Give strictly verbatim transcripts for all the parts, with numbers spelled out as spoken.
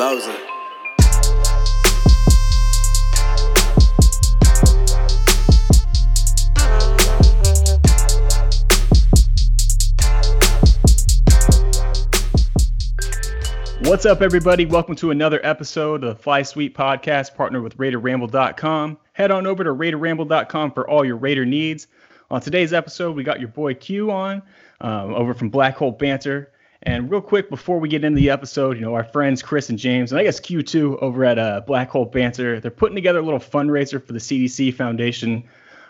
loves her. What's up, everybody? Welcome to another episode of the Fly Sweet Podcast, partnered with Raider Ramble dot com. Head on over to Raider Ramble dot com for all your Raider needs. On today's episode, we got your boy Q on, um, over from Black Hole Banter. And real quick, before we get into the episode, you know, our friends Chris and James, and I guess Q too, over at uh, Black Hole Banter, they're putting together a little fundraiser for the C D C Foundation.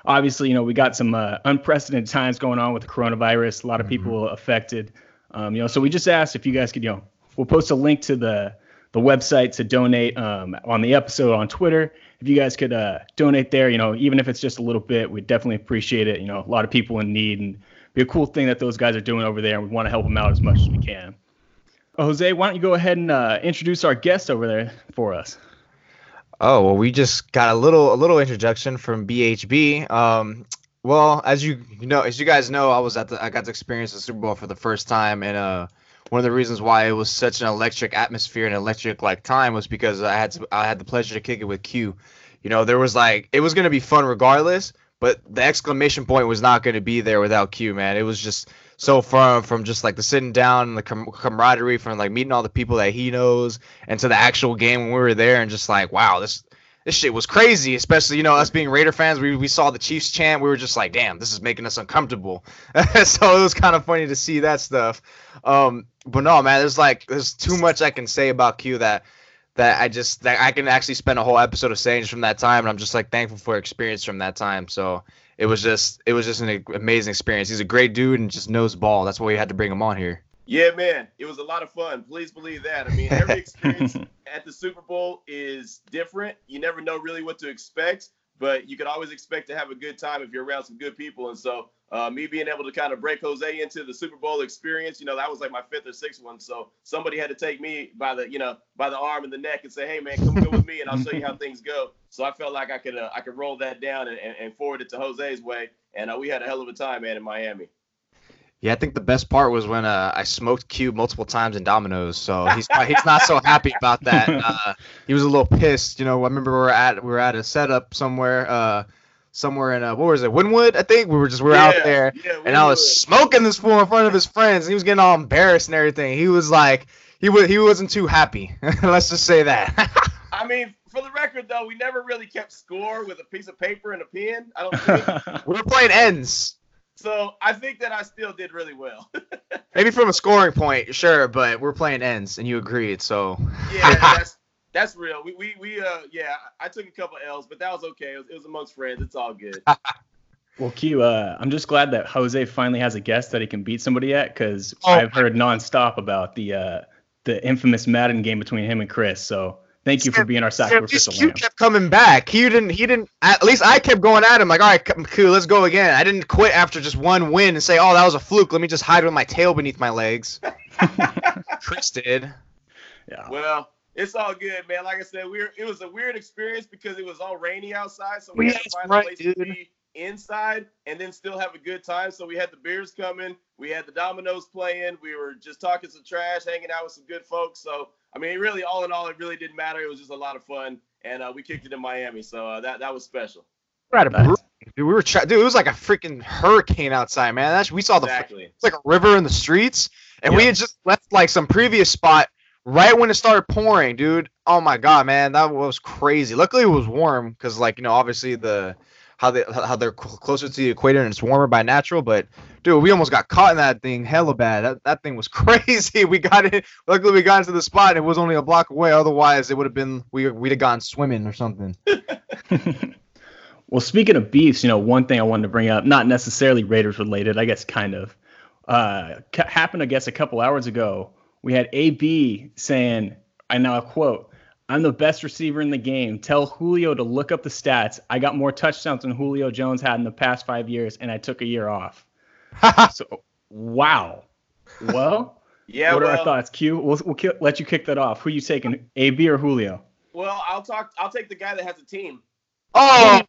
Obviously, you know, we got some uh, unprecedented times going on with the coronavirus, a lot of mm-hmm. people affected. Um, you know, so we just asked if you guys could, you know, we'll post a link to the, the website to donate um, on the episode on Twitter. If you guys could uh, donate there, you know, even if it's just a little bit, we'd definitely appreciate it. You know, a lot of people in need, and it'd be a cool thing that those guys are doing over there, and we want to help them out as much as we can. Oh, Jose, why don't you go ahead and uh, introduce our guest over there for us? Oh, well, we just got a little a little introduction from B H B. Um, well, as you know, as you guys know, I was at the I got to experience the Super Bowl for the first time, and uh. One of the reasons why it was such an electric atmosphere and electric like time was because I had to, I had the pleasure to kick it with Q. You know, there was like, it was going to be fun regardless, but the exclamation point was not going to be there without Q, man. It was just so fun, from just like the sitting down and the com- camaraderie, from like meeting all the people that he knows, and to the actual game when we were there, and just like, wow, this this shit was crazy. Especially, you know, us being Raider fans, we we saw the Chiefs chant. We were just like, damn, this is making us uncomfortable. So it was kind of funny to see that stuff. Um, But no, man, there's like there's too much I can say about Q that that I just that I can actually spend a whole episode of saying just from that time, and I'm just like thankful for experience from that time. So it was just it was just an amazing experience. He's a great dude and just knows ball. That's why we had to bring him on here. Yeah, man, it was a lot of fun. Please believe that. I mean, every experience at the Super Bowl is different. You never know really what to expect, but you can always expect to have a good time if you're around some good people. And so Uh, me being able to kind of break Jose into the Super Bowl experience, you know, that was like my fifth or sixth one. So somebody had to take me by the, you know, by the arm and the neck and say, hey, man, come go with me and I'll show you how things go. So I felt like I could uh, I could roll that down and, and forward it to Jose's way. And uh, we had a hell of a time, man, in Miami. Yeah, I think the best part was when uh, I smoked Q multiple times in Domino's, so he's he's not so happy about that. Uh, he was a little pissed. You know, I remember we were at, we were at a setup somewhere. Uh, Somewhere in uh, what was it, Wynwood? I think we were just we were yeah, out there, yeah, and I was smoking this fool in front of his friends. And he was getting all embarrassed and everything. He was like, he was he wasn't too happy. Let's just say that. I mean, for the record though, we never really kept score with a piece of paper and a pen. I don't think we were playing ends. So I think that I still did really well. Maybe from a scoring point, sure, but we're playing ends, and you agreed, so. Yeah, that's. That's real. We, we, we, uh, yeah, I took a couple L's, but that was okay. It was, it was amongst friends. It's all good. Well, Q, uh, I'm just glad that Jose finally has a guest that he can beat somebody at, because oh. I've heard nonstop about the, uh, the infamous Madden game between him and Chris. So thank you yeah, for being our sacrificial yeah, lamb. Q kept coming back. He didn't, he didn't, at least I kept going at him like, all right, Q, let's go again. I didn't quit after just one win and say, oh, that was a fluke. Let me just hide with my tail beneath my legs. Chris did. Yeah. Well, it's all good, man. Like I said, we were, it was a weird experience because it was all rainy outside, so we yes, had to find right, a place dude. to be inside and then still have a good time. So we had the beers coming. We had the Domino's playing. We were just talking some trash, hanging out with some good folks. So, I mean, really, all in all, it really didn't matter. It was just a lot of fun, and uh, we kicked it in Miami. So uh, that, that was special. Right, nice. Dude, we were tra- dude, it was like a freaking hurricane outside, man. That's, we saw the exactly. It's like a river in the streets, and yeah. we had just left like some previous spot right when it started pouring, dude. Oh my god, man, that was crazy. Luckily, it was warm because, like, you know, obviously the how they how they're closer to the equator and it's warmer by natural. But dude, we almost got caught in that thing hella bad. That that thing was crazy. We got it. Luckily, we got into the spot. And it was only a block away. Otherwise, it would have been we we'd have gone swimming or something. Well, speaking of beefs, you know, one thing I wanted to bring up, not necessarily Raiders related, I guess, kind of, uh, happened, I guess, a couple hours ago. We had A B saying, I now quote, "I'm the best receiver in the game. Tell Julio to look up the stats. I got more touchdowns than Julio Jones had in the past five years, and I took a year off." So, wow. Well, yeah, what well, are our thoughts? Q, we'll, we'll ki- let you kick that off. Who are you taking, A B or Julio? Well, I'll talk. I'll take the guy that has a team. Oh!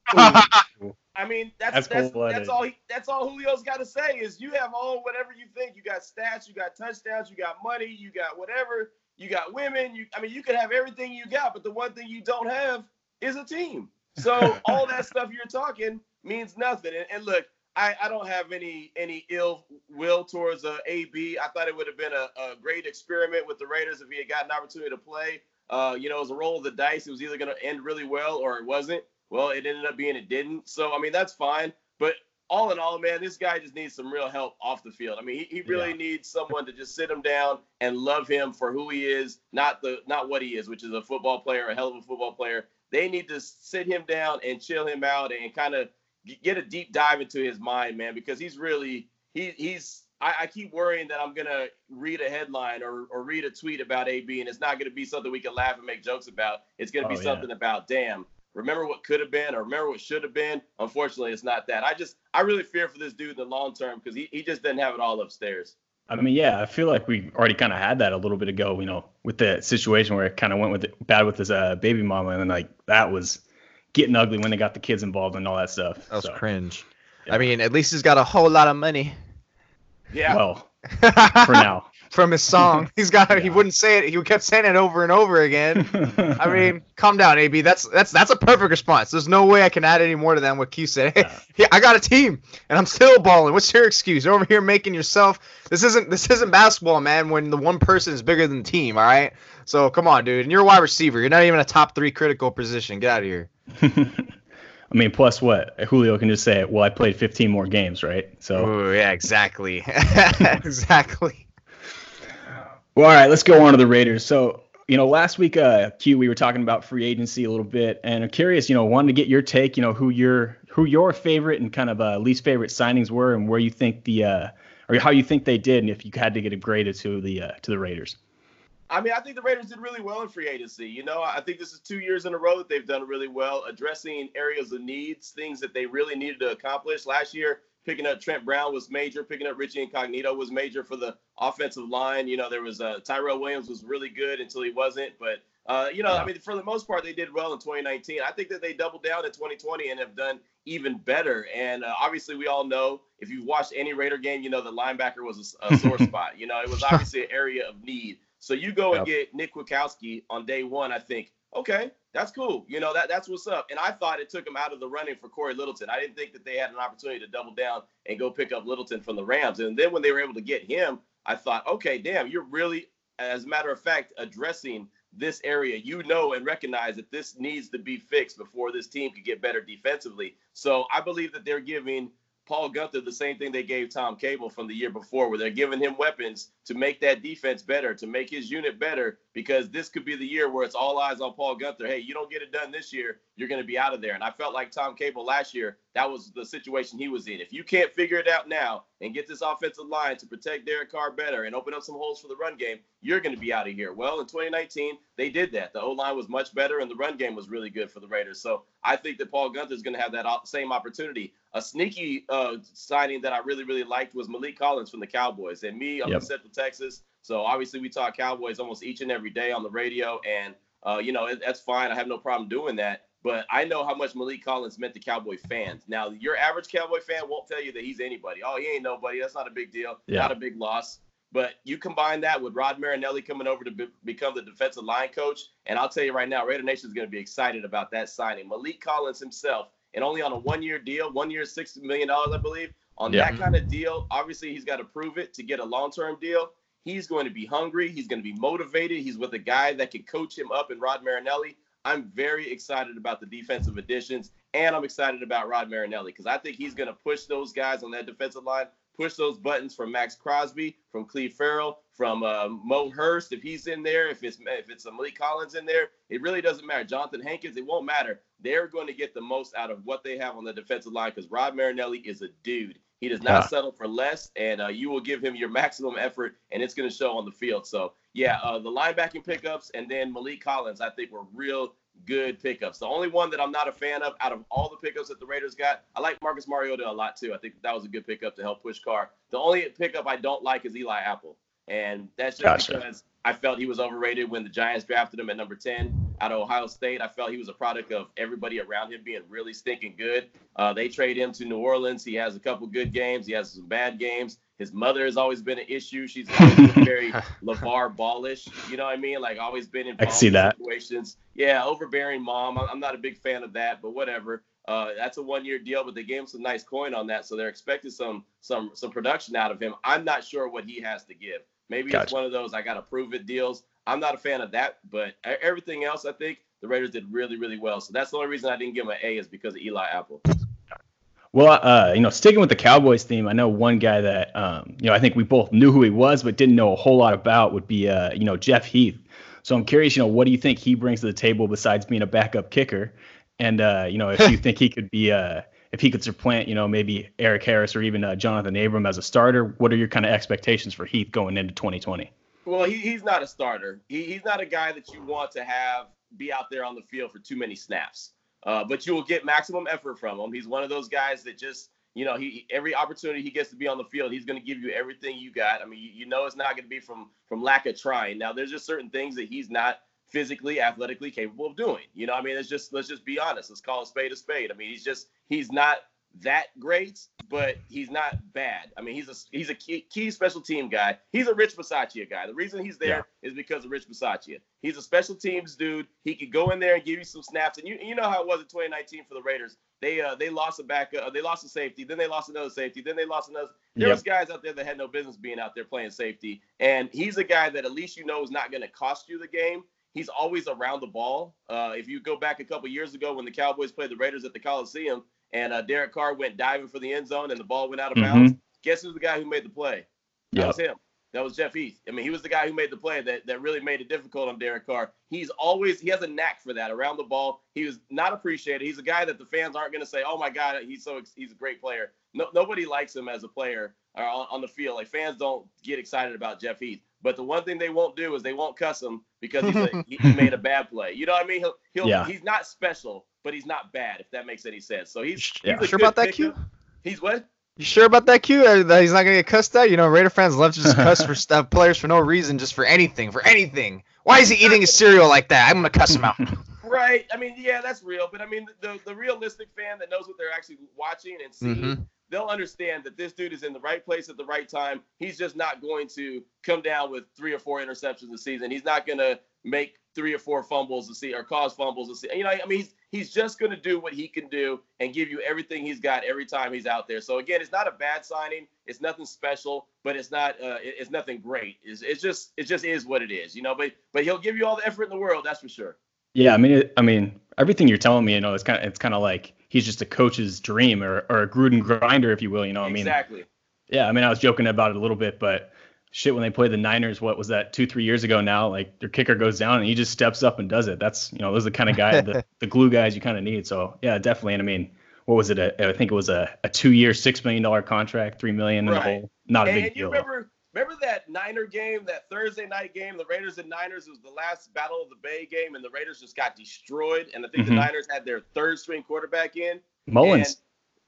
I mean, that's that's that's, that's all he, that's all Julio's got to say is you have all whatever you think. You got stats, you got touchdowns, you got money, you got whatever. you got women. You, I mean, you could have everything you got, but the one thing you don't have is a team. So all that stuff you're talking means nothing. And, and look, I, I don't have any any ill will towards uh, A B. I thought it would have been a, a great experiment with the Raiders if he had gotten an opportunity to play. Uh, you know, it was a roll of the dice. It was either going to end really well or it wasn't. Well, it ended up being it didn't. So, I mean, that's fine. But all in all, man, this guy just needs some real help off the field. I mean, he, he really yeah. needs someone to just sit him down and love him for who he is, not the not what he is, which is a football player, a hell of a football player. They need to sit him down and chill him out and kind of get a deep dive into his mind, man, because he's really he he's I, I keep worrying that I'm going to read a headline or, or read a tweet about A B, and it's not going to be something we can laugh and make jokes about. It's going to oh, be something yeah. about, damn, remember what could have been or remember what should have been. Unfortunately, it's not that. I just I really fear for this dude in the long term because he, he just doesn't have it all upstairs. I mean, yeah, I feel like we already kind of had that a little bit ago, you know, with the situation where it kind of went with it, bad with his uh, baby mama. And then like that was getting ugly when they got the kids involved and all that stuff. That was so cringe. Yeah. I mean, at least he's got a whole lot of money. Yeah. Well, for now. From his song. He's got yeah. he wouldn't say it. He kept saying it over and over again. I mean, calm down, A B. That's that's that's a perfect response. There's no way I can add any more to that than what Keith said. Hey, yeah. Yeah, I got a team and I'm still balling. What's your excuse? You're over here making yourself this isn't this isn't basketball, man, when the one person is bigger than the team, all right? So come on, dude. And you're a wide receiver. You're not even a top three critical position. Get out of here. I mean, plus what? Julio can just say, well, I played fifteen more games, right? So ooh, yeah, exactly. Exactly. Well, all right, let's go on to the Raiders. So, you know, last week, uh, Q, we were talking about free agency a little bit, and I'm curious, you know, wanted to get your take, you know, who your who your favorite and kind of uh, least favorite signings were, and where you think the uh, or how you think they did, and if you had to get a grade to the uh, to the Raiders. I mean, I think the Raiders did really well in free agency. You know, I think this is two years in a row that they've done really well, addressing areas of needs, things that they really needed to accomplish. Last year, picking up Trent Brown was major. Picking up Richie Incognito was major for the offensive line. You know, there was uh, Tyrell Williams was really good until he wasn't. But, uh, you know, I mean, for the most part, they did well in twenty nineteen. I think that they doubled down in twenty twenty and have done even better. And uh, obviously, we all know, if you've watched any Raider game, you know, the linebacker was a, a sore spot. You know, it was obviously an area of need. So you go and get Nick Kwiatkowski on day one, I think, okay, that's cool. You know, that that's what's up. And I thought it took him out of the running for Corey Littleton. I didn't think that they had an opportunity to double down and go pick up Littleton from the Rams. And then when they were able to get him, I thought, okay, damn, you're really, as a matter of fact, addressing this area. You know and recognize that this needs to be fixed before this team could get better defensively. So I believe that they're giving – Paul Gunther, the same thing they gave Tom Cable from the year before, where they're giving him weapons to make that defense better, to make his unit better, because this could be the year where it's all eyes on Paul Gunther. Hey, you don't get it done this year, you're going to be out of there. And I felt like Tom Cable last year, that was the situation he was in. If you can't figure it out now and get this offensive line to protect Derek Carr better and open up some holes for the run game, you're going to be out of here. Well, in twenty nineteen, they did that. The O-line was much better, and the run game was really good for the Raiders. So I think that Paul Gunther is going to have that same opportunity. A sneaky uh, signing that I really, really liked was Malik Collins from the Cowboys. And me, I'm yep. in Central Texas, so obviously we talk Cowboys almost each and every day on the radio. And, uh, you know, it, that's fine. I have no problem doing that. But I know how much Malik Collins meant to Cowboy fans. Now, your average Cowboy fan won't tell you that he's anybody. Oh, he ain't nobody. That's not a big deal. Yeah. Not a big loss. But you combine that with Rod Marinelli coming over to be- become the defensive line coach, and I'll tell you right now, Raider Nation is going to be excited about that signing. Malik Collins himself, and only on a one-year deal, one year, sixty million dollars, I believe. On yeah. that kind of deal, obviously he's got to prove it to get a long-term deal. He's going to be hungry. He's going to be motivated. He's with a guy that can coach him up in Rod Marinelli. I'm very excited about the defensive additions, and I'm excited about Rod Marinelli because I think he's going to push those guys on that defensive line, push those buttons from Max Crosby, from Cleve Farrell, from uh, Mo Hurst, if he's in there, if it's if it's Malik Collins in there. It really doesn't matter. Jonathan Hankins, it won't matter. They're going to get the most out of what they have on the defensive line because Rod Marinelli is a dude. He does not yeah. settle for less, and uh, you will give him your maximum effort, and it's going to show on the field. So, yeah, uh, the linebacking pickups and then Malik Collins, I think, were real good pickups. The only one that I'm not a fan of out of all the pickups that the Raiders got, I like Marcus Mariota a lot, too. I think that was a good pickup to help push Carr. The only pickup I don't like is Eli Apple, and that's just gotcha. because I felt he was overrated when the Giants drafted him at number ten out of Ohio State. I felt he was a product of everybody around him being really stinking good. Uh, they trade him to New Orleans. He has a couple good games. He has some bad games. His mother has always been an issue. She's very LeVar Ballish. You know what I mean? Like, always been in situations. Yeah, overbearing mom. I'm not a big fan of that, but whatever. Uh, that's a one-year deal, but they gave him some nice coin on that, so they're expecting some some some production out of him. I'm not sure what he has to give. Maybe gotcha. It's one of those I got to prove it deals. I'm not a fan of that, but everything else, I think the Raiders did really, really well. So that's the only reason I didn't give him an A is because of Eli Apple. Well, uh, you know, sticking with the Cowboys theme, I know one guy that, um, you know, I think we both knew who he was but didn't know a whole lot about would be, uh, you know, Jeff Heath. So I'm curious, you know, what do you think he brings to the table besides being a backup kicker? And, uh, you know, if you think he could be, uh, if he could supplant, you know, maybe Eric Harris or even uh, Jonathan Abram as a starter, what are your kind of expectations for Heath going into twenty twenty? Well, he, he's not a starter. He, he's not a guy that you want to have be out there on the field for too many snaps. Uh, but you will get maximum effort from him. He's one of those guys that just, you know, he every opportunity he gets to be on the field, he's going to give you everything you got. I mean, you, you know it's not going to be from from lack of trying. Now, there's just certain things that he's not physically, athletically capable of doing. You know, I mean, it's just let's just be honest. Let's call a spade a spade. I mean, he's just he's not that great, but he's not bad. I mean, he's a he's a key, key special team guy. He's a Rich Bisaccia guy. The reason he's there yeah. is because of Rich Bisaccia. He's a special teams dude. He could go in there and give you some snaps. And you you know how it was in twenty nineteen for the Raiders. They uh they lost a backup. Uh, they lost a safety. Then they lost another safety. Then they lost another. There yep. was guys out there that had no business being out there playing safety. And he's a guy that at least you know is not going to cost you the game. He's always around the ball. Uh, if you go back a couple years ago when the Cowboys played the Raiders at the Coliseum, and uh, Derek Carr went diving for the end zone, and the ball went out of mm-hmm. bounds. Guess who's the guy who made the play? That yep. was him. That was Jeff Heath. I mean, he was the guy who made the play that, that really made it difficult on Derek Carr. He's always – he has a knack for that around the ball. He was not appreciated. He's a guy that the fans aren't going to say, oh, my God, he's so he's a great player. No, nobody likes him as a player or on, on the field. Like, fans don't get excited about Jeff Heath. But the one thing they won't do is they won't cuss him because he's a, he made a bad play. You know what I mean? He'll, he'll yeah. He's not special, but he's not bad, if that makes any sense. So he's, yeah. he's sure about that pickup. Q? He's what? You sure about that Q? That he's not going to get cussed out? You know, Raider fans love to just cuss for stuff, players for no reason, just for anything, for anything. Why is he eating his cereal like that? I'm going to cuss him out. Right. I mean, yeah, that's real. But, I mean, the, the realistic fan that knows what they're actually watching and seeing, mm-hmm. they'll understand that this dude is in the right place at the right time. He's just not going to come down with three or four interceptions this season. He's not going to make three or four fumbles to see or cause fumbles to see. You know, I mean, he's, he's just going to do what he can do and give you everything he's got every time he's out there. So, again, it's not a bad signing. It's nothing special, but it's not uh, it's nothing great. It's, it's just it just is what it is, you know, but but he'll give you all the effort in the world. That's for sure. Yeah, I mean, it, I mean, everything you're telling me, you know, it's kind of it's kind of like he's just a coach's dream or, or a Gruden grinder, if you will. You know what I mean? Exactly. Yeah. I mean, I was joking about it a little bit, but shit, when they played the Niners, what was that two, three years ago now, like their kicker goes down and he just steps up and does it. That's, you know, those are the kind of guy, the, the glue guys you kind of need. So yeah, definitely. And I mean, what was it? A, I think it was a, a two year, six million dollars contract, three million dollars in right. the whole, not a and, big and you deal. Remember, remember that Niner game, that Thursday night game, the Raiders and Niners, it was the last Battle of the Bay game, and the Raiders just got destroyed. And I think mm-hmm. the Niners had their third string quarterback in. Mullins. And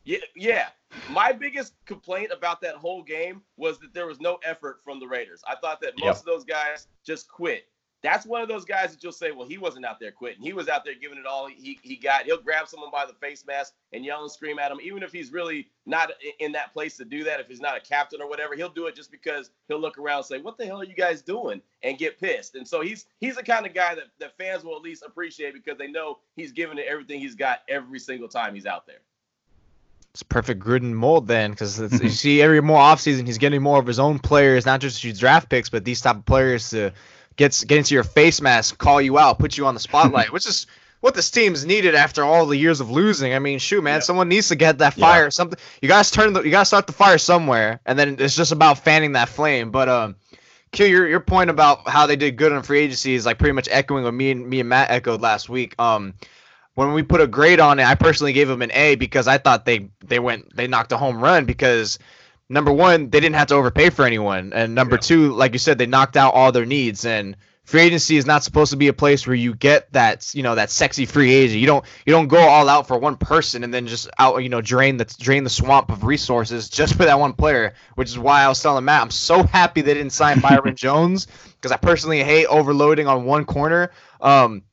yeah, yeah. My biggest complaint about that whole game was that there was no effort from the Raiders. I thought that most yep. of those guys just quit. That's one of those guys that you'll say, well, he wasn't out there quitting. He was out there giving it all he, he got. He'll grab someone by the face mask and yell and scream at him, even if he's really not in that place to do that, if he's not a captain or whatever. He'll do it just because he'll look around and say, what the hell are you guys doing, and get pissed. And so he's he's the kind of guy that, that fans will at least appreciate because they know he's giving it everything he's got every single time he's out there. It's perfect Gruden mold then, because you see every more offseason he's getting more of his own players, not just his draft picks, but these type of players to get, get into your face mask, call you out, put you on the spotlight, which is what this team's needed after all the years of losing. I mean, shoot, man, yeah. someone needs to get that fire. Yeah. Something you guys turn the, you gotta start the fire somewhere, and then it's just about fanning that flame. But um, Q, your your point about how they did good on free agency is like pretty much echoing what me and me and Matt echoed last week. Um. When we put a grade on it, I personally gave them an A because I thought they, they went they knocked a home run because, number one, they didn't have to overpay for anyone. And number yeah. two, like you said, they knocked out all their needs. And free agency is not supposed to be a place where you get that, you know, that sexy free agent. You don't you don't go all out for one person and then just out, you know, drain the drain the swamp of resources just for that one player, which is why I was telling Matt, I'm so happy they didn't sign Byron Jones because I personally hate overloading on one corner. Um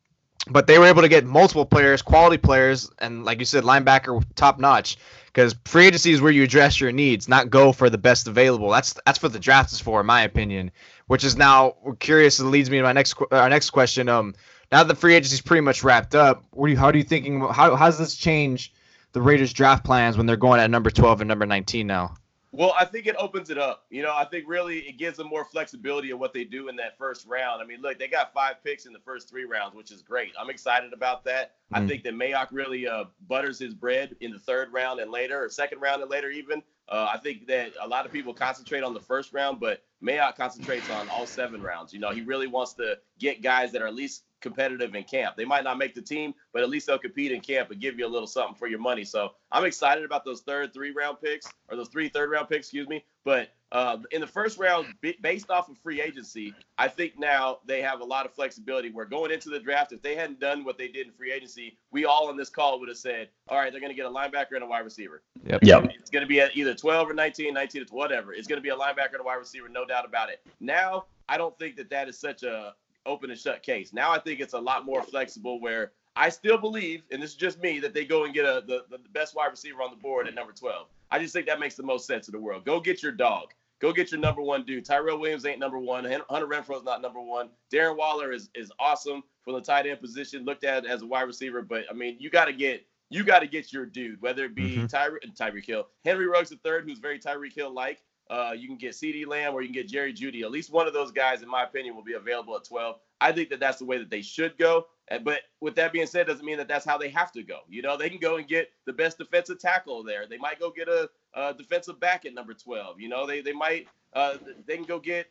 But they were able to get multiple players, quality players, and like you said, linebacker top notch. because free agency is where you address your needs, not go for the best available. That's that's what the draft is for, in my opinion, which is now curious. It leads me to my next our next question. Um, now that free agency is pretty much wrapped up, what do you, how do you thinking? How how does this change the Raiders' draft plans when they're going at number twelve and number nineteen now? Well, I think it opens it up. You know, I think really it gives them more flexibility of what they do in that first round. I mean, look, they got five picks in the first three rounds, which is great. I'm excited about that. Mm-hmm. I think that Mayock really uh, butters his bread in the third round and later, or second round and later even. Uh, I think that a lot of people concentrate on the first round, but Mayock concentrates on all seven rounds. You know, he really wants to get guys that are at least competitive in camp. They might not make the team, but at least they'll compete in camp and give you a little something for your money. So I'm excited about those third three round picks or those three third round picks, excuse me. But uh, in the first round, b- based off of free agency, I think now they have a lot of flexibility where going into the draft, if they hadn't done what they did in free agency, we all on this call would have said, all right, they're going to get a linebacker and a wide receiver. Yep. Yep. It's going to be at either twelve or nineteen, nineteen, whatever. It's going to be a linebacker and a wide receiver, no doubt about it. Now, I don't think that that is such a open and shut case. Now I think it's a lot more flexible where I still believe, and this is just me, that they go and get a, the, the best wide receiver on the board at number twelve. I just think that makes the most sense in the world. Go get your dog. Go get your number one dude. Tyrell Williams ain't number one. Hunter Renfro's not number one. Darren Waller is, is awesome from the tight end position, looked at as a wide receiver. But, I mean, you got to get you got to get your dude, whether it be mm-hmm. Tyre, Tyreek Hill. Henry Ruggs the third, who's very Tyreek Hill-like. Uh, you can get CeeDee Lamb or you can get Jerry Jeudy. At least one of those guys, in my opinion, will be available at twelve. I think that that's the way that they should go. But with that being said, doesn't mean that that's how they have to go. You know, they can go and get the best defensive tackle there. They might go get a, a defensive back at number twelve. You know, they they might uh, they can go get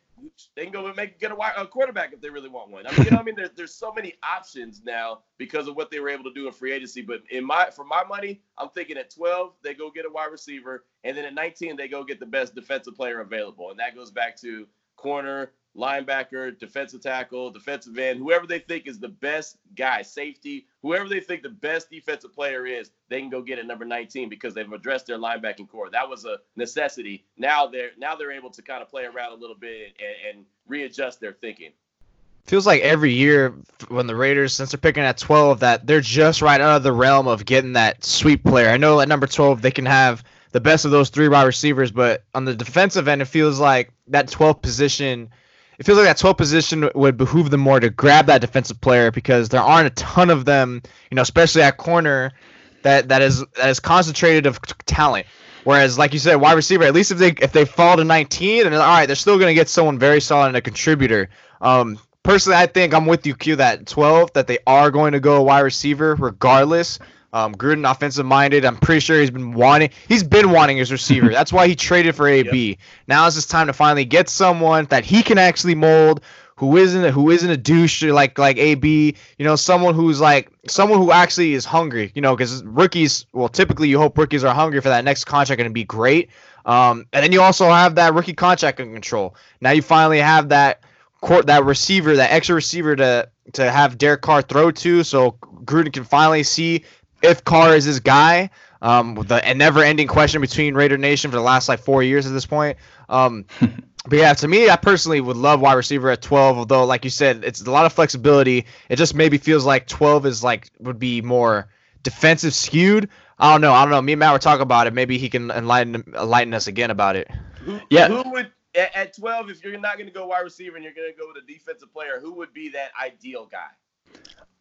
they can go and make get a, a quarterback if they really want one. I mean, you know, I mean, there's there's so many options now because of what they were able to do in free agency. But in my for my money, I'm thinking at twelve they go get a wide receiver, and then at nineteen they go get the best defensive player available, and that goes back to corner, linebacker, defensive tackle, defensive end, whoever they think is the best guy, safety, whoever they think the best defensive player is, they can go get at number nineteen because they've addressed their linebacking core. That was a necessity. Now they're now they're able to kind of play around a little bit and, and readjust their thinking. Feels like every year when the Raiders, since they're picking at twelve, that they're just right out of the realm of getting that sweep player. I know at number twelve they can have the best of those three wide receivers, but on the defensive end, it feels like that twelfth position. It feels like that twelfth position would behoove them more to grab that defensive player because there aren't a ton of them, you know, especially at corner, that that is that is concentrated of talent. Whereas, like you said, wide receiver, at least if they if they fall to nineteen, then all right, they're still going to get someone very solid and a contributor. Um, personally, I think I'm with you, Q, that twelve, that they are going to go wide receiver regardless. Um, Gruden, offensive-minded. I'm pretty sure he's been wanting. He's been wanting his receiver. That's why he traded for A B. Yep. Now it's just time to finally get someone that he can actually mold, who isn't who isn't a douche like like A B. You know, someone who's like someone who actually is hungry. You know, because rookies. Well, typically you hope rookies are hungry for that next contract and be great. Um, and then you also have that rookie contract in control. Now you finally have that court that receiver, that extra receiver to to have Derek Carr throw to, so Gruden can finally see if Carr is his guy. Um, the a never-ending question between Raider Nation for the last like four years at this point. Um, but yeah, to me, I personally would love wide receiver at twelve. Although, like you said, it's a lot of flexibility. It just maybe feels like twelve is like would be more defensive skewed. I don't know. I don't know. Me and Matt were talking about it. Maybe he can enlighten enlighten us again about it. Who, yeah. Who would at, at twelve, if you're not going to go wide receiver and you're going to go with a defensive player, who would be that ideal guy?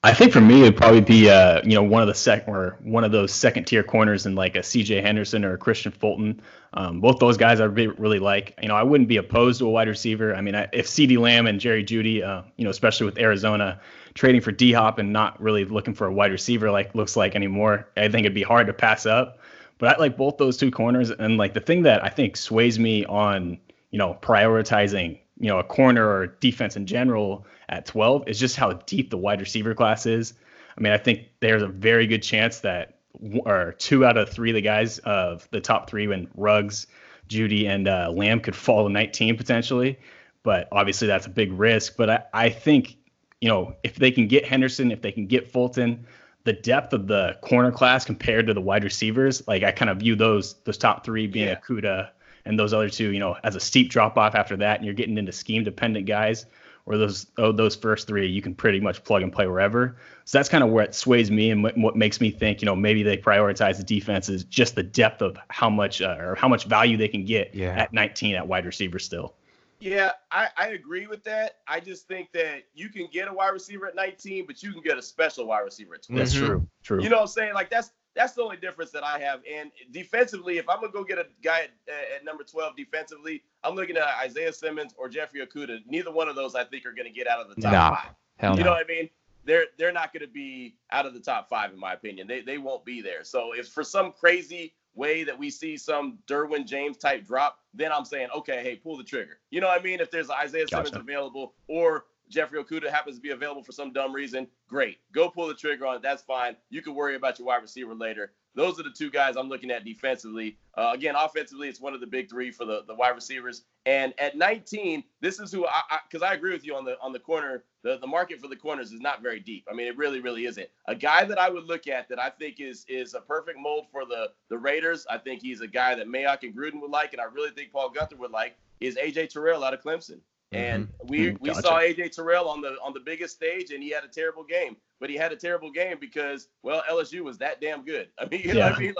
I think for me, it'd probably be, uh, you know, one of the second or one of those second tier corners in like a C J Henderson or a Christian Fulton. Um, both those guys I really like. You know, I wouldn't be opposed to a wide receiver. I mean, I, if CeeDee Lamb and Jerry Jeudy, uh, you know, especially with Arizona trading for D-Hop and not really looking for a wide receiver like looks like anymore, I think it'd be hard to pass up. But I like both those two corners. And like the thing that I think sways me on, you know, prioritizing, you know, a corner or defense in general at twelve is just how deep the wide receiver class is. I mean, I think there's a very good chance that w- or two out of three of the guys of the top three when Ruggs, Jeudy, and uh, Lamb could fall to nineteen potentially. But obviously that's a big risk. But I, I think, you know, if they can get Henderson, if they can get Fulton, the depth of the corner class compared to the wide receivers, like I kind of view those those top three being yeah. Okudah and those other two, you know, as a steep drop off after that. And you're getting into scheme dependent guys or those oh, those first three, you can pretty much plug and play wherever. So that's kind of where it sways me, and what makes me think, you know, maybe they prioritize the defense is just the depth of how much uh, or how much value they can get yeah. at nineteen at wide receiver still. Yeah, I, I agree with that. I just think that you can get a wide receiver at nineteen, but you can get a special wide receiver at twenty. That's mm-hmm. true. True. You know what I'm saying? Like, that's that's the only difference that I have. And defensively, if I'm going to go get a guy at, at number twelve defensively, I'm looking at Isaiah Simmons or Jeffrey Okudah. Neither one of those I think are going to get out of the top nah, five. Hell you no. know what I mean? They're they're not going to be out of the top five, in my opinion. They, they won't be there. So if for some crazy way that we see some Derwin James type drop, then I'm saying, okay, hey, pull the trigger. You know what I mean? If there's Isaiah gotcha. Simmons available or Jeffrey Okudah happens to be available for some dumb reason, great. Go pull the trigger on it. That's fine. You can worry about your wide receiver later. Those are the two guys I'm looking at defensively. Uh, again, offensively, it's one of the big three for the, the wide receivers. And at nineteen, this is who I, I – because I agree with you on the on the corner. The, the market for the corners is not very deep. I mean, it really, really isn't. A guy that I would look at that I think is is a perfect mold for the, the Raiders, I think he's a guy that Mayock and Gruden would like, and I really think Paul Gunther would like, is A J. Terrell out of Clemson. And mm-hmm. we, we gotcha. saw A J. Terrell on the on the biggest stage, and he had a terrible game. But he had a terrible game because, well, L S U was that damn good. I mean, you know yeah. what I mean?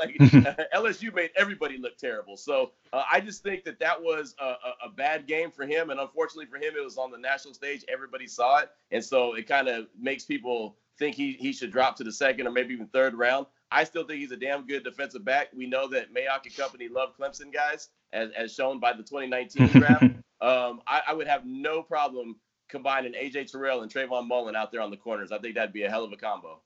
Like, L S U made everybody look terrible. So uh, I just think that that was a, a, a bad game for him. And unfortunately for him, it was on the national stage. Everybody saw it. And so it kind of makes people think he, he should drop to the second or maybe even third round. I still think he's a damn good defensive back. We know that Mayock and company love Clemson guys, as, as shown by the twenty nineteen draft. Um, I, I would have no problem combining A J. Terrell and Trayvon Mullen out there on the corners. I think that'd be a hell of a combo.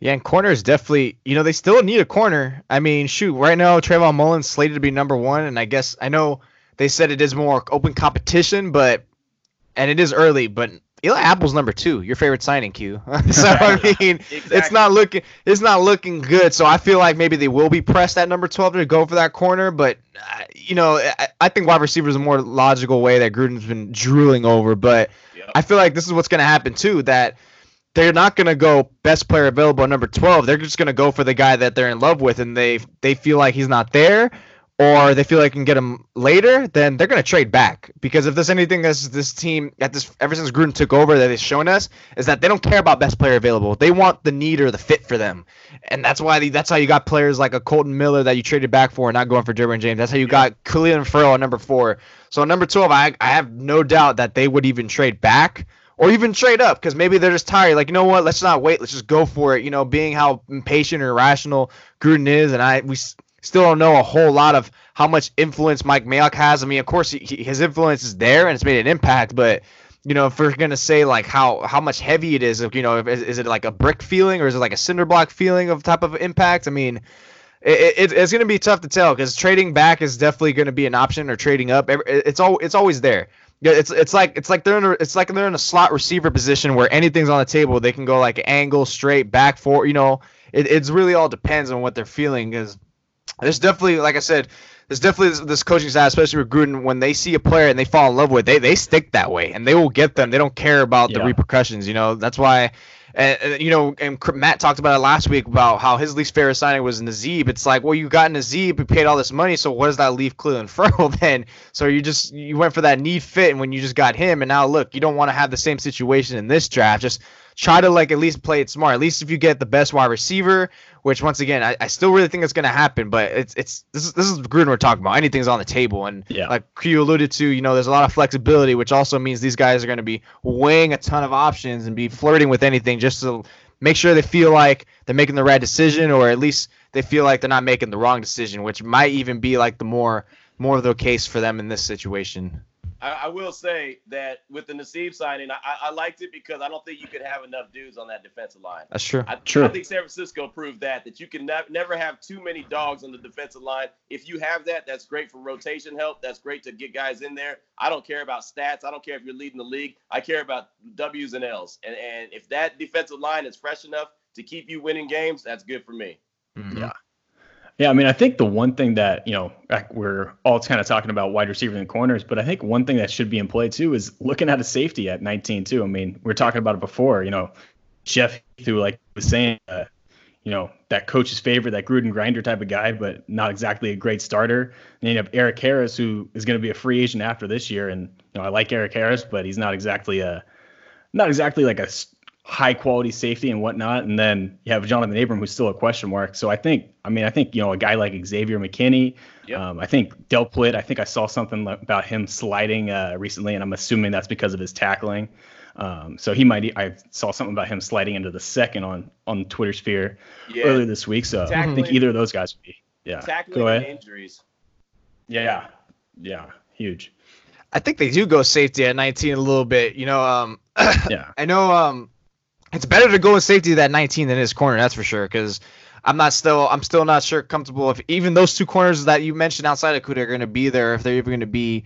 Yeah, and corners definitely, you know, they still need a corner. I mean, shoot, right now Trayvon Mullen's slated to be number one, and I guess I know they said it is more open competition, but and it is early, but Eli Apple's number two, your favorite signing, Q. So I mean, exactly. it's not looking it's not looking good. So I feel like maybe they will be pressed at number twelve to go for that corner. But uh, you know, I, I think wide receiver is a more logical way that Gruden's been drooling over. But yep. I feel like this is what's going to happen too. That they're not going to go best player available at number twelve. They're just going to go for the guy that they're in love with, and they they feel like he's not there, or they feel like they can get him later, then they're going to trade back. Because if there's anything that's this team, that this ever since Gruden took over that they've shown us, is that they don't care about best player available. They want the need or the fit for them. And that's why they, that's how you got players like a Colton Miller that you traded back for and not going for Derwin James. That's how you got Khalil Ferrell at number four. So at number twelve, I, I have no doubt that they would even trade back or even trade up because maybe they're just tired. Like, you know what, let's not wait. Let's just go for it. You know, being how impatient or irrational Gruden is, and I we – still don't know a whole lot of how much influence Mike Mayock has. I mean, of course, he, he, his influence is there and it's made an impact. But, you know, if we're going to say, like, how, how much heavy it is, if, you know, if, is, is it like a brick feeling or is it like a cinder block feeling of type of impact? I mean, it, it, it's going to be tough to tell because trading back is definitely going to be an option or trading up. It, it's all it's always there. Yeah, it's it's like it's like they're in a, it's like they're in a slot receiver position where anything's on the table. They can go like angle, straight, back, forward. You know, it, it's really all depends on what they're feeling because there's definitely, like I said, there's definitely this, this coaching staff, especially with Gruden, when they see a player and they fall in love with it, they, they stick that way, and they will get them. They don't care about the yeah. repercussions, you know. That's why, and, and, you know, and Matt talked about it last week about how his least favorite signing was Nazeeb. It's like, well, you got Nazeeb, you paid all this money, so what does that leave Cleveland Ferrell then? So you just you went for that need fit, and when you just got him, and now look, you don't want to have the same situation in this draft, just – try to, like, at least play it smart. At least if you get the best wide receiver, which, once again, I, I still really think it's going to happen. But it's it's this is, this is Gruden we're talking about. Anything's on the table. And yeah. like Q alluded to, you know, there's a lot of flexibility, which also means these guys are going to be weighing a ton of options and be flirting with anything just to make sure they feel like they're making the right decision, or at least they feel like they're not making the wrong decision, which might even be, like, the more, more of the case for them in this situation. I will say that with the Nazeeb signing, I, I liked it because I don't think you could have enough dudes on that defensive line. That's true. I, true. I think San Francisco proved that, that you can ne- never have too many dogs on the defensive line. If you have that, that's great for rotation help. That's great to get guys in there. I don't care about stats. I don't care if you're leading the league. I care about W's and L's. And, and if that defensive line is fresh enough to keep you winning games, that's good for me. Mm-hmm. Yeah. Yeah, I mean, I think the one thing that, you know, like we're all kind of talking about wide receiver and corners, but I think one thing that should be in play, too, is looking at a safety at nineteen, too. I mean, we were talking about it before, you know, Jeff, who, like, was saying, uh, you know, that coach's favorite, that Gruden grinder type of guy, but not exactly a great starter. And you have Eric Harris, who is going to be a free agent after this year. And, you know, I like Eric Harris, but he's not exactly a, not exactly like a high quality safety and whatnot. And then you have Jonathan Abram, who's still a question mark. So I think, I mean, I think, you know, a guy like Xavier McKinney, yep. um, I think Del Plitt, I think I saw something about him sliding uh, recently, and I'm assuming that's because of his tackling. Um, so he might, I saw something about him sliding into the second on, on Twitter sphere yeah. earlier this week. So tackling, I think either of those guys would be, yeah. Tackling and injuries. Yeah. Yeah. Huge. I think they do go safety at nineteen a little bit, you know, um, yeah. I know, um, it's better to go with safety that nineteen than his corner. That's for sure. Cause I'm not still, I'm still not sure comfortable if even those two corners that you mentioned outside of Kuda are going to be there, if they're even going to be,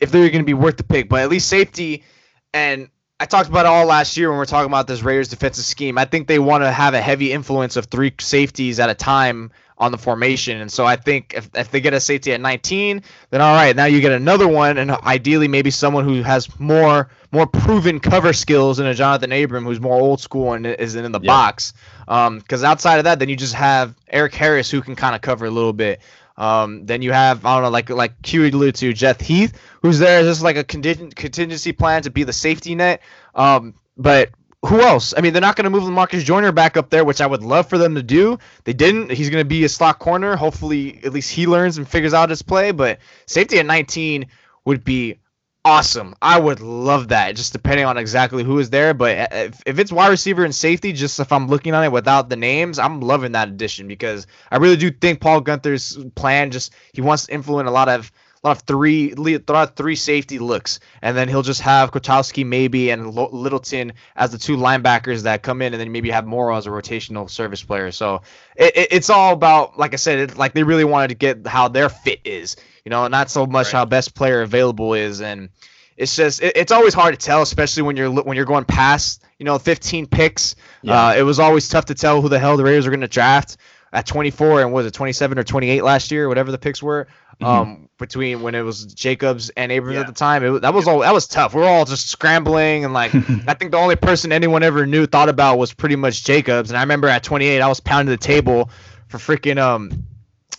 if they're going to be worth the pick, but at least safety. And I talked about it all last year when we we're talking about this Raiders defensive scheme. I think they want to have a heavy influence of three safeties at a time on the formation. And so I think if, if they get a safety at nineteen, then all right, now you get another one. And ideally maybe someone who has more, more proven cover skills than a Jonathan Abram, who's more old school and isn't in the yeah. box. Um, cause outside of that, then you just have Eric Harris who can kind of cover a little bit. Um, then you have, I don't know, like like Q alluded to, Jeff Heath, who's there as just like a contingent, contingency plan to be the safety net. Um, but who else? I mean, they're not going to move LaMarcus Joyner back up there, which I would love for them to do. They didn't. He's going to be a slot corner. Hopefully, at least he learns and figures out his play. But safety at nineteen would be awesome. I would love that, just depending on exactly who is there. But if, if it's wide receiver and safety, just if I'm looking on it without the names, I'm loving that addition because I really do think Paul Gunther's plan, just he wants to influence a lot of a lot of three a lot of three safety looks, and then he'll just have Kotowski maybe and Littleton as the two linebackers that come in, and then maybe have Morrow as a rotational service player. So it, it, it's all about, like I said, it, like they really wanted to get how their fit is. You know, not so much right. how best player available is, and it's just it, it's always hard to tell, especially when you're when you're going past you know fifteen picks. Yeah. Uh, it was always tough to tell who the hell the Raiders were going to draft at twenty-four and was it twenty-seven or twenty-eight last year, whatever the picks were. Mm-hmm. Um, between when it was Jacobs and Abrams yeah. at the time, it, that was all that was tough. We were all just scrambling, and like I think the only person anyone ever knew thought about was pretty much Jacobs. And I remember at twenty-eight, I was pounding the table for freaking um.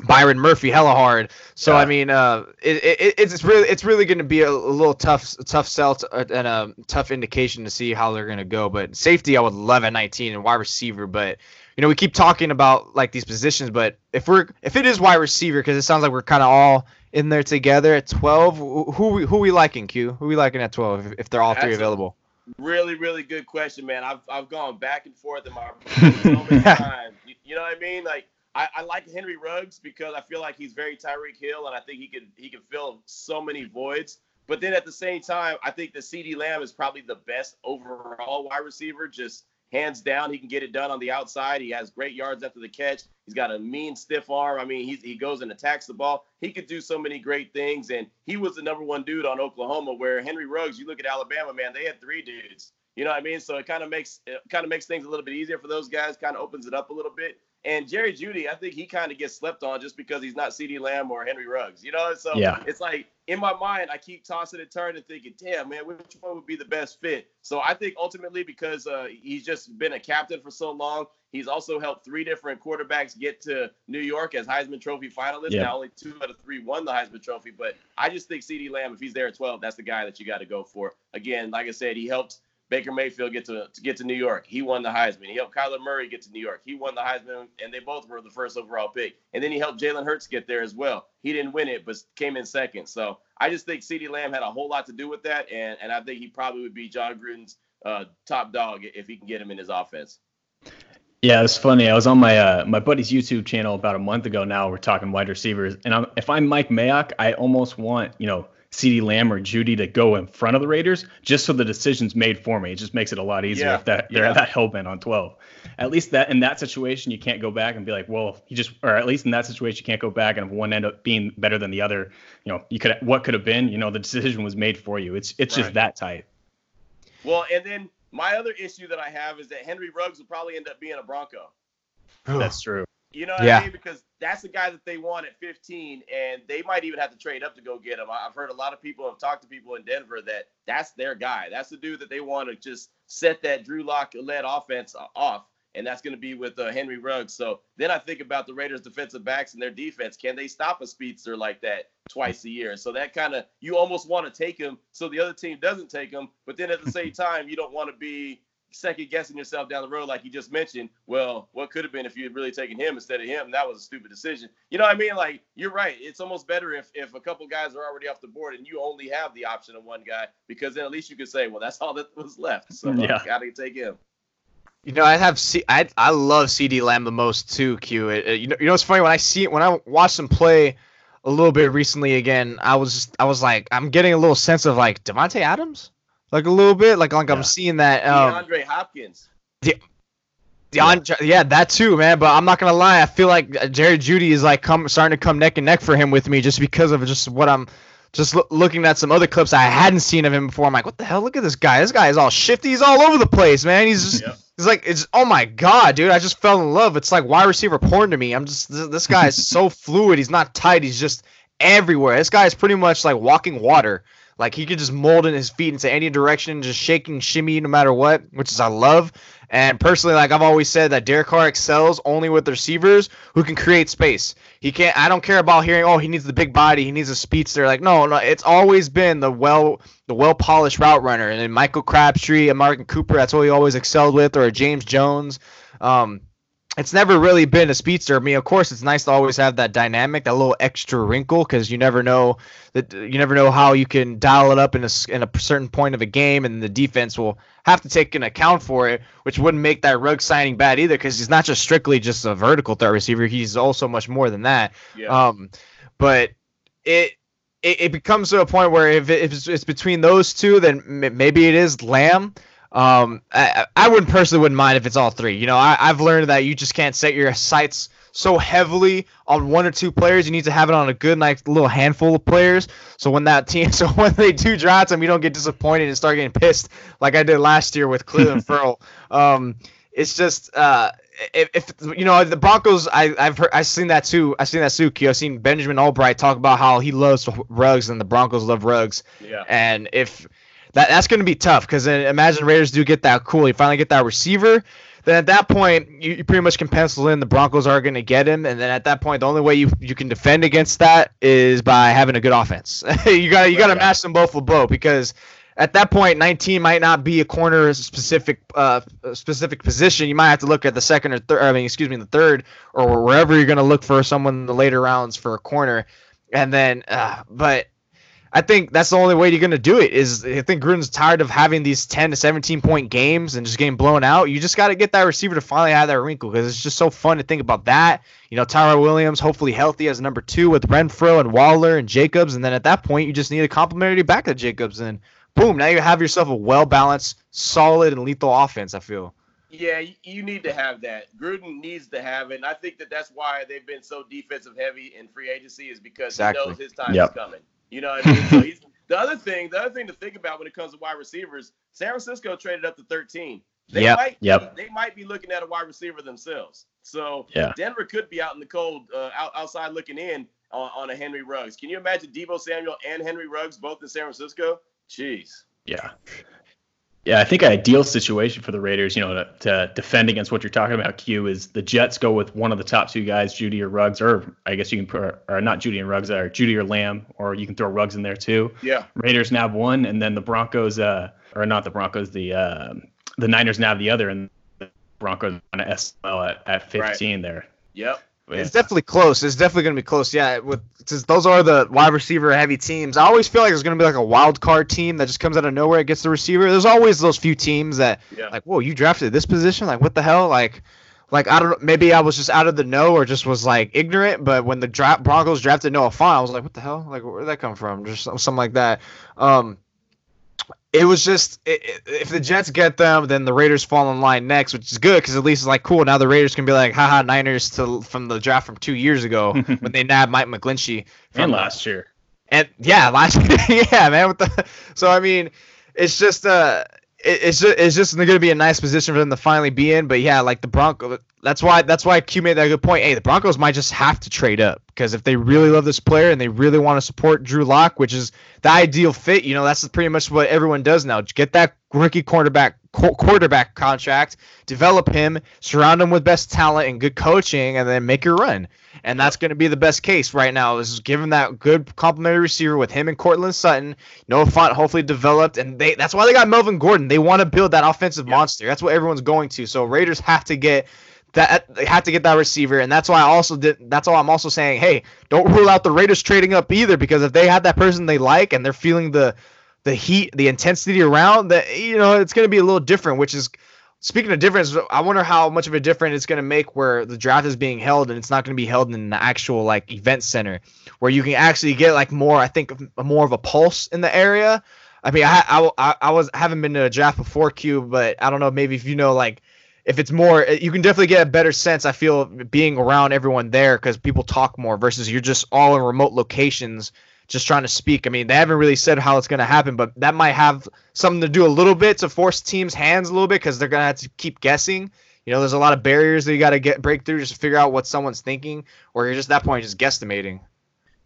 Byron Murphy hella hard. So yeah. I mean, uh, it, it it's really it's really going to be a, a little tough tough sell to, uh, and a tough indication to see how they're going to go. But safety, I would love at nineteen, and wide receiver. But you know, we keep talking about like these positions, but if we're if it is wide receiver, because it sounds like we're kind of all in there together at twelve. Who we, who we liking, Q? Who we liking at twelve? If, if they're all That's three available. Really, really good question, man. I've I've gone back and forth in my so many times. You, you know what I mean, like. I, I like Henry Ruggs because I feel like he's very Tyreek Hill, and I think he could he could fill so many voids. But then at the same time, I think that CeeDee Lamb is probably the best overall wide receiver, just hands down. He can get it done on the outside. He has great yards after the catch. He's got a mean, stiff arm. I mean, he he goes and attacks the ball. He could do so many great things, and he was the number one dude on Oklahoma. Where Henry Ruggs, you look at Alabama, man, they had three dudes. You know what I mean? So it kind of makes it kind of makes things a little bit easier for those guys. Kind of opens it up a little bit. And Jerry Jeudy, I think he kind of gets slept on just because he's not CeeDee Lamb or Henry Ruggs, you know? So yeah. it's like, in my mind, I keep tossing and turning thinking, damn, man, which one would be the best fit? So I think ultimately because uh, he's just been a captain for so long, he's also helped three different quarterbacks get to New York as Heisman Trophy finalists. Yeah. Now only two out of three won the Heisman Trophy. But I just think CeeDee Lamb, if he's there at twelve, that's the guy that you got to go for. Again, like I said, he helped Baker Mayfield get to, to get to New York. He won the Heisman. He helped Kyler Murray get to New York. He won the Heisman, and they both were the first overall pick. And then he helped Jalen Hurts get there as well. He didn't win it, but came in second. So I just think CeeDee Lamb had a whole lot to do with that, and, and I think he probably would be John Gruden's uh, top dog if he can get him in his offense. Yeah, it's funny. I was on my uh, my buddy's YouTube channel about a month ago now. We're talking wide receivers. And I'm, if I'm Mike Mayock, I almost want, you know, CeeDee Lamb or Jeudy to go in front of the Raiders just so the decision's made for me. It just makes it a lot easier yeah, if that they're yeah. that hell bent on twelve. At least that in that situation you can't go back and be like, well, you just or at least in that situation you can't go back and one end up being better than the other. You know, you could what could have been, you know, the decision was made for you. It's it's right. just that tight. Well, and then my other issue that I have is that Henry Ruggs will probably end up being a Bronco. That's true. You know what yeah. I mean? Because that's the guy that they want at fifteen, and they might even have to trade up to go get him. I've heard a lot of people, I've talked to people in Denver that that's their guy. That's the dude that they want to just set that Drew Lock-led offense off and that's going to be with uh, Henry Ruggs. So then I think about the Raiders defensive backs and their defense. Can they stop a speedster like that twice a year? So that kind of, you almost want to take him so the other team doesn't take him. But then at the same time, you don't want to be second guessing yourself down the road. Like you just mentioned, well, what could have been if you had really taken him instead of him? That was a stupid decision. You know what I mean? Like, you're right. It's almost better if, if a couple guys are already off the board and you only have the option of one guy, because then at least you could say, well, that's all that was left. So yeah. uh, got to take him. You know, I have C- I I love C D Lamb the most too. Q. It, it, you know, you know, it's funny when I see when I watched him play a little bit recently again. I was just, I was like, I'm getting a little sense of like Devontae Adams, like a little bit, like like yeah. I'm seeing that. Um, DeAndre Hopkins. De- DeAndre, yeah. yeah, that too, man. But I'm not gonna lie, I feel like Jerry Jeudy is like come starting to come neck and neck for him with me, just because of just what I'm. Just lo- looking at some other clips I hadn't seen of him before, I'm like, what the hell? Look at this guy. This guy is all shifty. He's all over the place, man. He's just, yep. he's like, it's oh my god, dude. I just fell in love. It's like wide receiver porn to me. I'm just this, this guy is so fluid. He's not tight. He's just everywhere. This guy is pretty much like walking water. Like he could just mold in his feet into any direction, just shaking, shimmy, no matter what, which is I love. And personally, like I've always said, that Derek Carr excels only with receivers who can create space. He can't. I don't care about hearing, oh, he needs the big body, he needs a speedster. Like no, no. It's always been the well, the well polished route runner, and then Michael Crabtree, Amari Cooper. That's what he always excelled with, or James Jones. Um, it's never really been a speedster. I mean, of course, it's nice to always have that dynamic, that little extra wrinkle, because you never know that you never know how you can dial it up in a in a certain point of a game, and the defense will have to take an account for it, which wouldn't make that Ruggs signing bad either, because he's not just strictly just a vertical threat receiver. He's also much more than that. Yeah. Um, but it. It, it becomes to a point where if, it, if it's, it's between those two, then maybe it is Lamb. Um, I, I wouldn't personally wouldn't mind if it's all three. You know, I, I've learned that you just can't set your sights so heavily on one or two players. You need to have it on a good, like, little handful of players. So when that team, so when they do draft them, you don't get disappointed and start getting pissed like I did last year with Cleveland Ferrell. Um, it's just, uh, if, if you know the Broncos, I, I've heard, I've seen that too. I've seen that too. I've seen Benjamin Albright talk about how he loves Ruggs and the Broncos love Ruggs. Yeah. And if That that's going to be tough, because imagine Raiders do get that cool. You finally get that receiver. Then at that point, you, you pretty much can pencil in the Broncos are going to get him. And then at that point, the only way you, you can defend against that is by having a good offense. you got you got to match them both with both, because at that point, nineteen might not be a corner specific uh, specific position. You might have to look at the second or third. I mean, excuse me, the third, or wherever you're going to look for someone in the later rounds for a corner. And then, uh, but. I think that's the only way you're going to do it is I think Gruden's tired of having these ten to seventeen point games and just getting blown out. You just got to get that receiver to finally have that wrinkle, because it's just so fun to think about that. You know, Tyrell Williams, hopefully healthy as number two with Renfrow and Waller and Jacobs. And then at that point, you just need a complimentary back to Jacobs. And boom, now you have yourself a well-balanced, solid, and lethal offense, I feel. Yeah, you need to have that. Gruden needs to have it, and I think that that's why they've been so defensive heavy in free agency is because exactly. He knows his time yep. is coming. You know what I mean? So he's, the other thing, the other thing to think about when it comes to wide receivers, San Francisco traded up to thirteen. They yep, might, yep. they might be looking at a wide receiver themselves. So yeah. Denver could be out in the cold, uh, out, outside looking in on, on a Henry Ruggs. Can you imagine Deebo Samuel and Henry Ruggs both in San Francisco? Jeez. Yeah. Yeah, I think an ideal situation for the Raiders, you know, to, to defend against what you're talking about, Q, is the Jets go with one of the top two guys, Jeudy or Ruggs, or I guess you can put, or, or not Jeudy and Ruggs, or Jeudy or Lamb, or you can throw Ruggs in there too. Yeah. Raiders now have one, and then the Broncos, uh, or not the Broncos, the uh, the Niners now have the other, and the Broncos on S L at, at fifteen right. there. Yep. Yeah. It's definitely close. It's definitely going to be close. Yeah, with since those are the wide receiver heavy teams, I always feel like there's going to be like a wild card team that just comes out of nowhere and gets the receiver. There's always those few teams that yeah. like, whoa, you drafted this position? Like, what the hell? Like, like I don't know. Maybe I was just out of the know or just was like ignorant. But when the dra- Broncos drafted Noah Fant, I was like, what the hell? Like, where did that come from? Just something like that. Um, It was just it, it, if the Jets get them, then the Raiders fall in line next, which is good because at least it's like cool. Now the Raiders can be like, haha, Niners to from the draft from two years ago when they nabbed Mike McGlinchey from and last year, and yeah, last year, yeah, man. With the so I mean, it's just uh, it, it's just it's just going to be a nice position for them to finally be in. But yeah, like the Broncos, that's why that's why Q made that good point. Hey, the Broncos might just have to trade up. Because if they really love this player and they really want to support Drew Lock, which is the ideal fit, you know, that's pretty much what everyone does now. Get that rookie quarterback quarterback contract, develop him, surround him with best talent and good coaching, and then make your run. And that's going to be the best case right now. This is giving that good complimentary receiver with him and Cortland Sutton. Noah Fant hopefully developed, and they that's why they got Melvin Gordon. They want to build that offensive yeah. monster. That's what everyone's going to. So Raiders have to get that they have to get that receiver, and that's why I also did. That's why I'm also saying, hey, don't rule out the Raiders trading up either, because if they have that person they like and they're feeling the the heat, the intensity around that, you know, it's going to be a little different, which is, speaking of difference, I wonder how much of a difference it's going to make where the draft is being held, and it's not going to be held in the actual like event center where you can actually get like more, I think more of a pulse in the area. I mean, I, I, I, I was, I haven't been to a draft before, Q, but I don't know, maybe if you know, like, if it's more, you can definitely get a better sense, I feel, being around everyone there, because people talk more versus you're just all in remote locations just trying to speak. I mean, they haven't really said how it's going to happen, but that might have something to do a little bit to force teams' hands a little bit, because they're going to have to keep guessing. You know, there's a lot of barriers that you got to get break through just to figure out what someone's thinking, or you're just at that point just guesstimating.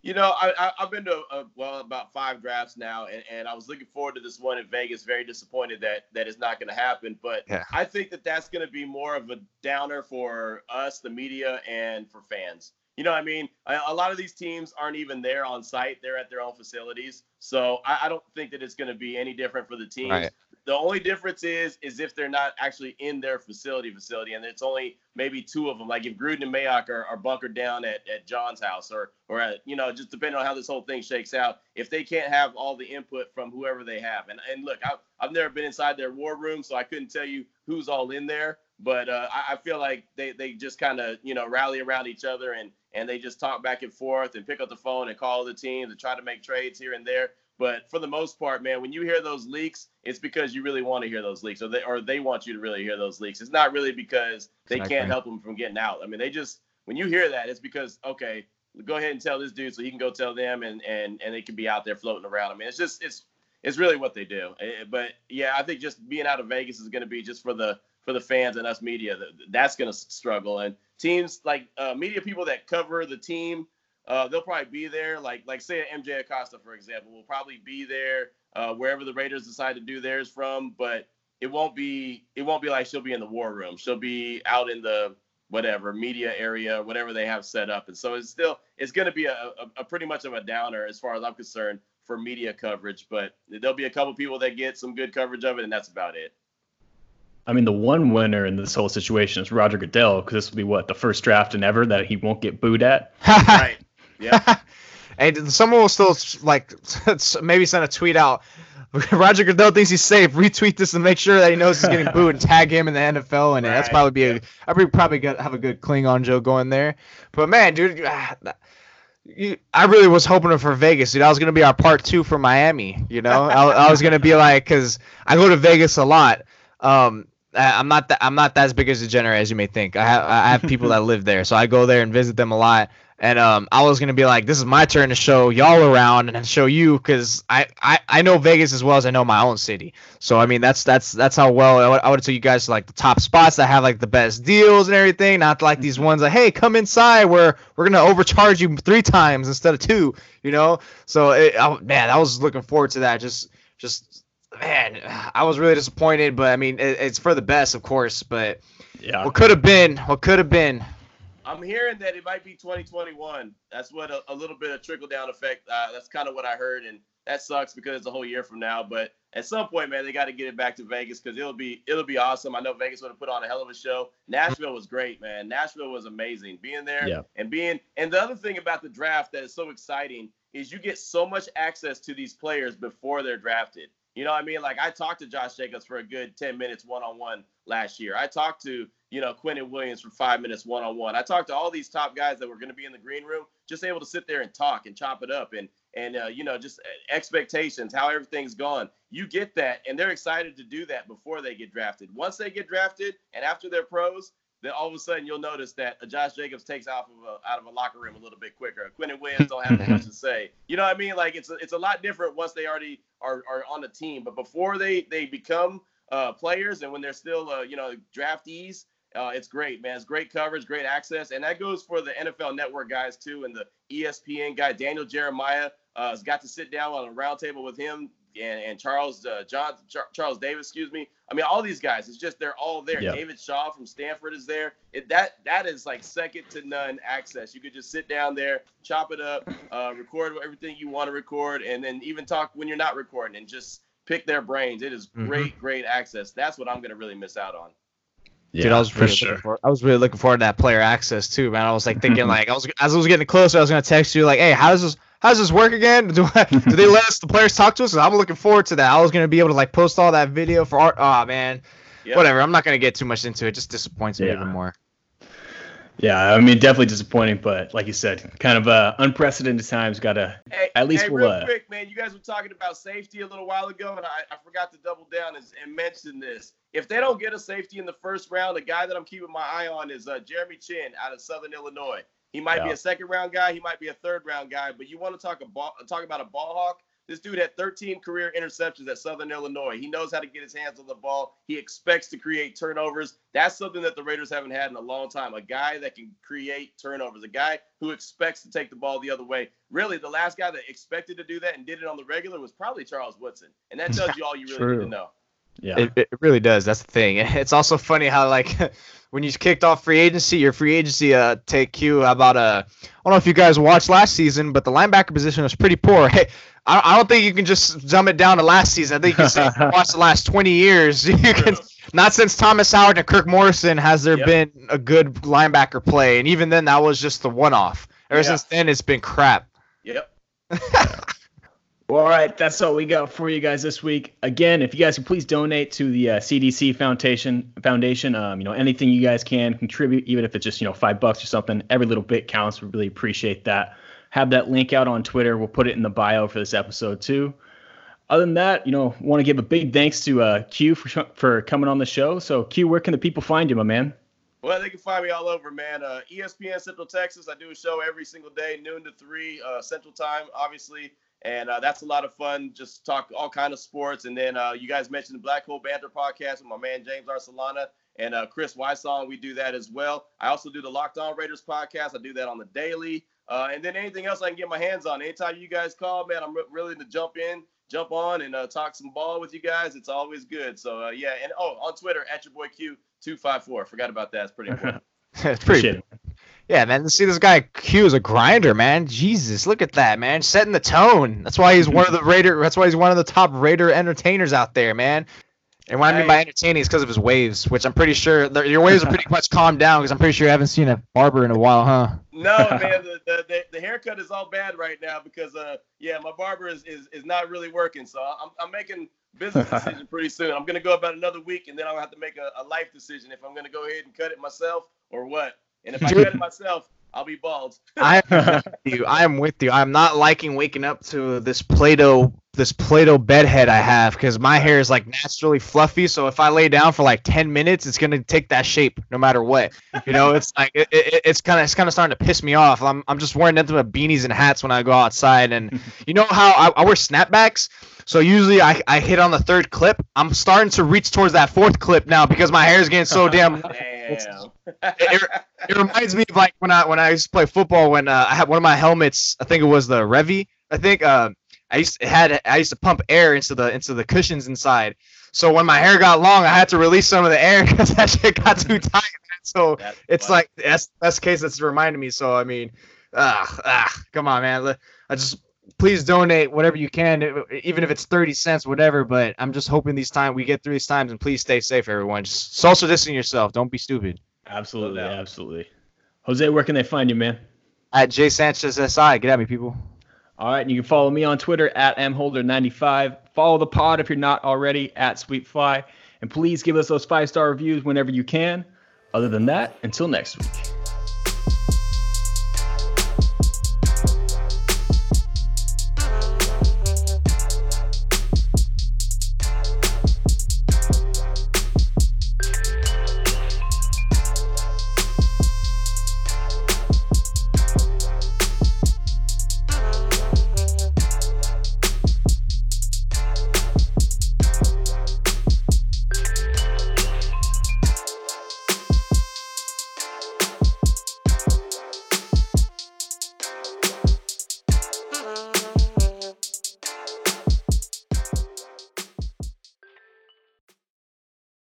You know, I, I, I've been to, uh, well, about five drafts now, and, and I was looking forward to this one in Vegas. Very disappointed that that is not going to happen. But yeah. I think that that's going to be more of a downer for us, the media, and for fans. You know what I mean? A lot of these teams aren't even there on site. They're at their own facilities. So I, I don't think that it's going to be any different for the teams. Right. The only difference is is if they're not actually in their facility facility, and it's only maybe two of them. Like if Gruden and Mayock are, are bunkered down at, at John's house or, or at, you know, just depending on how this whole thing shakes out, if they can't have all the input from whoever they have. And, and look, I, I've never been inside their war room, so I couldn't tell you who's all in there. But uh, I, I feel like they, they just kind of, you know, rally around each other and, and they just talk back and forth and pick up the phone and call the teams and try to make trades here and there. But for the most part, man, when you hear those leaks, it's because you really want to hear those leaks, or they or they want you to really hear those leaks. It's not really because they Exactly. can't help them from getting out. I mean, they just, when you hear that, it's because, okay, go ahead and tell this dude so he can go tell them, and, and, and they can be out there floating around. I mean, it's just, it's, it's really what they do. But yeah, I think just being out of Vegas is going to be just for the, for the fans and us media, that's going to struggle. And teams like uh, media people that cover the team, uh, they'll probably be there. Like, like say M J Acosta, for example, will probably be there uh, wherever the Raiders decide to do theirs from. But it won't be, it won't be like she'll be in the war room. She'll be out in the whatever media area, whatever they have set up. And so it's still, it's going to be a, a, a pretty much of a downer as far as I'm concerned for media coverage. But there'll be a couple people that get some good coverage of it, and that's about it. I mean, the one winner in this whole situation is Roger Goodell, because this will be, what, the first draft in ever that he won't get booed at? Right. Yeah. And someone will still, like, maybe send a tweet out. Roger Goodell thinks he's safe. Retweet this and make sure that he knows he's getting booed, and tag him in the N F L. And right. that's probably be a, I'd probably have a good Klingon joke going there. But, man, dude, you, I really was hoping for Vegas, dude. I was going to be our part two for Miami, you know? I, I was going to be like, because I go to Vegas a lot. Um, I'm not that I'm not that as big as a degenerate as you may think. I have I have people that live there, so I go there and visit them a lot. And um, I was gonna be like, this is my turn to show y'all around and show you, because I, I, I know Vegas as well as I know my own city. So I mean, that's that's that's how well I would, I would tell you guys, like the top spots that have like the best deals and everything, not like these ones like, hey, come inside where we're gonna overcharge you three times instead of two, you know. So it, I, man, I was looking forward to that. Just just. Man, I was really disappointed, but I mean, it, it's for the best, of course. But yeah, what could have been, what could have been. I'm hearing that it might be twenty twenty-one. That's what a, a little bit of trickle down effect. Uh, that's kind of what I heard, and that sucks because it's a whole year from now. But at some point, man, they got to get it back to Vegas, because it'll be it'll be awesome. I know Vegas would have put on a hell of a show. Nashville was great, man. Nashville was amazing being there yeah. and being. And the other thing about the draft that is so exciting is you get so much access to these players before they're drafted. You know what I mean? Like, I talked to Josh Jacobs for a good ten minutes one-on-one last year. I talked to, you know, Quinnen Williams for five minutes one-on-one. I talked to all these top guys that were going to be in the green room, just able to sit there and talk and chop it up and, and uh, you know, just expectations, how everything's gone. You get that, and they're excited to do that before they get drafted. Once they get drafted and after they're pros, then all of a sudden you'll notice that a Josh Jacobs takes off of a, out of a locker room a little bit quicker. Quinnen Williams don't have much to say. You know what I mean? Like, it's a, it's a lot different once they already are, are on the team. But before they, they become uh, players, and when they're still, uh, you know, draftees, uh, it's great, man. It's great coverage, great access. And that goes for the N F L Network guys, too, and the E S P N guy. Daniel Jeremiah uh, has got to sit down on a roundtable with him and, and Charles uh, John, Char- Charles Davis, excuse me. I mean, all these guys, it's just they're all there. Yeah. David Shaw from Stanford is there. It, that that is like second to none access. You could just sit down there, chop it up, uh, record everything you want to record, and then even talk when you're not recording and just pick their brains. It is mm-hmm. great, great access. That's what I'm going to really miss out on. Yeah, dude, I was really for sure. for, I was really looking forward to that player access too, man. I was like thinking, like I was as I was getting closer, I was gonna text you, like, "Hey, how does this how does this work again? Do, I, do they let us the players talk to us?" And I'm looking forward to that. I was gonna be able to like post all that video for art. Oh man, yeah. Whatever. I'm not gonna get too much into it. It just disappoints me yeah. even more. Yeah, I mean, definitely disappointing, but like you said, kind of uh, unprecedented times. Got to hey, at least hey, we'll, real uh, quick, man. You guys were talking about safety a little while ago, and I, I forgot to double down and, and mention this. If they don't get a safety in the first round, the guy that I'm keeping my eye on is uh, Jeremy Chin out of Southern Illinois. He might yeah. be a second round guy, he might be a third round guy, but you want to talk about talk about a ball hawk? This dude had thirteen career interceptions at Southern Illinois. He knows how to get his hands on the ball. He expects to create turnovers. That's something that the Raiders haven't had in a long time, a guy that can create turnovers, a guy who expects to take the ball the other way. Really, the last guy that expected to do that and did it on the regular was probably Charles Woodson, and that tells you all you really True. need to know. Yeah, it, it really does. That's the thing. It's also funny how, like, when you kicked off free agency, your free agency uh, take Q about uh, I don't know if you guys watched last season, but the linebacker position was pretty poor. Hey, I, I don't think you can just dumb it down to last season. I think you can say watch the last twenty years. You can, not since Thomas Howard and Kirk Morrison has there yep. been a good linebacker play, and even then that was just the one-off. Ever yeah. since then, it's been crap. Yep. Well, all right, that's all we got for you guys this week. Again, if you guys could please donate to the uh, C D C Foundation. Foundation, um, you know, anything you guys can contribute, even if it's just you know five bucks or something. Every little bit counts. We really appreciate that. Have that link out on Twitter. We'll put it in the bio for this episode too. Other than that, you know, want to give a big thanks to uh, Q for for coming on the show. So, Q, where can the people find you, my man? Well, they can find me all over, man. Uh, E S P N Central Texas. I do a show every single day, noon to three uh, Central Time, obviously. And uh, that's a lot of fun. Just talk all kinds of sports. And then uh, you guys mentioned the Black Hole Banter podcast with my man James Arcelana and uh, Chris Wysong. We do that as well. I also do the Lockdown Raiders podcast. I do that on the daily. Uh, and then anything else I can get my hands on. Anytime you guys call, man, I'm re- willing to jump in, jump on, and uh, talk some ball with you guys. It's always good. So, uh, yeah. And, oh, on Twitter, at your boy Q two five four. Forgot about that. It's pretty important. It's pretty important. Yeah, man. See, this guy Q is a grinder, man. Jesus, look at that, man. Setting the tone. That's why he's one of the Raider. That's why he's one of the top Raider entertainers out there, man. And what I mean by entertaining is because of his waves, which I'm pretty sure your waves are pretty much calmed down because I'm pretty sure you haven't seen a barber in a while, huh? No, man. The the, the, the haircut is all bad right now because uh yeah, my barber is is, is not really working. So I'm I'm making business decision pretty soon. I'm gonna go about another week and then I'll have to make a, a life decision if I'm gonna go ahead and cut it myself or what. And if I cut it myself, I'll be bald. I am with you. I am with you. I'm not liking waking up to this Play-Doh, this Play-Doh bedhead I have because my hair is like naturally fluffy. So if I lay down for like ten minutes, it's gonna take that shape no matter what. You know, it's like it, it, it's kind of it's kind of starting to piss me off. I'm I'm just wearing nothing but beanies and hats when I go outside, and you know how I, I wear snapbacks. So usually I, I hit on the third clip. I'm starting to reach towards that fourth clip now because my hair is getting so damn. Damn. It, it reminds me of like when I when I used to play football when uh, I had one of my helmets. I think it was the Revy. I think uh, I used to, it had I used to pump air into the into the cushions inside. So when my hair got long, I had to release some of the air because that shit got too tight. Man. So that's it's funny. Like that's that's the case that's reminding me. So I mean, ah, ah, come on, man. I just. Please donate whatever you can, even if it's thirty cents, whatever. But I'm just hoping these time we get through these times, and please stay safe, everyone. Just social distancing yourself. Don't be stupid. Absolutely, yeah. absolutely. Jose, where can they find you, man? At J Sanchez S I. Get at me, people. All right, and you can follow me on Twitter at m holder ninety-five. Follow the pod if you're not already at SweetFly, and please give us those five star reviews whenever you can. Other than that, until next week.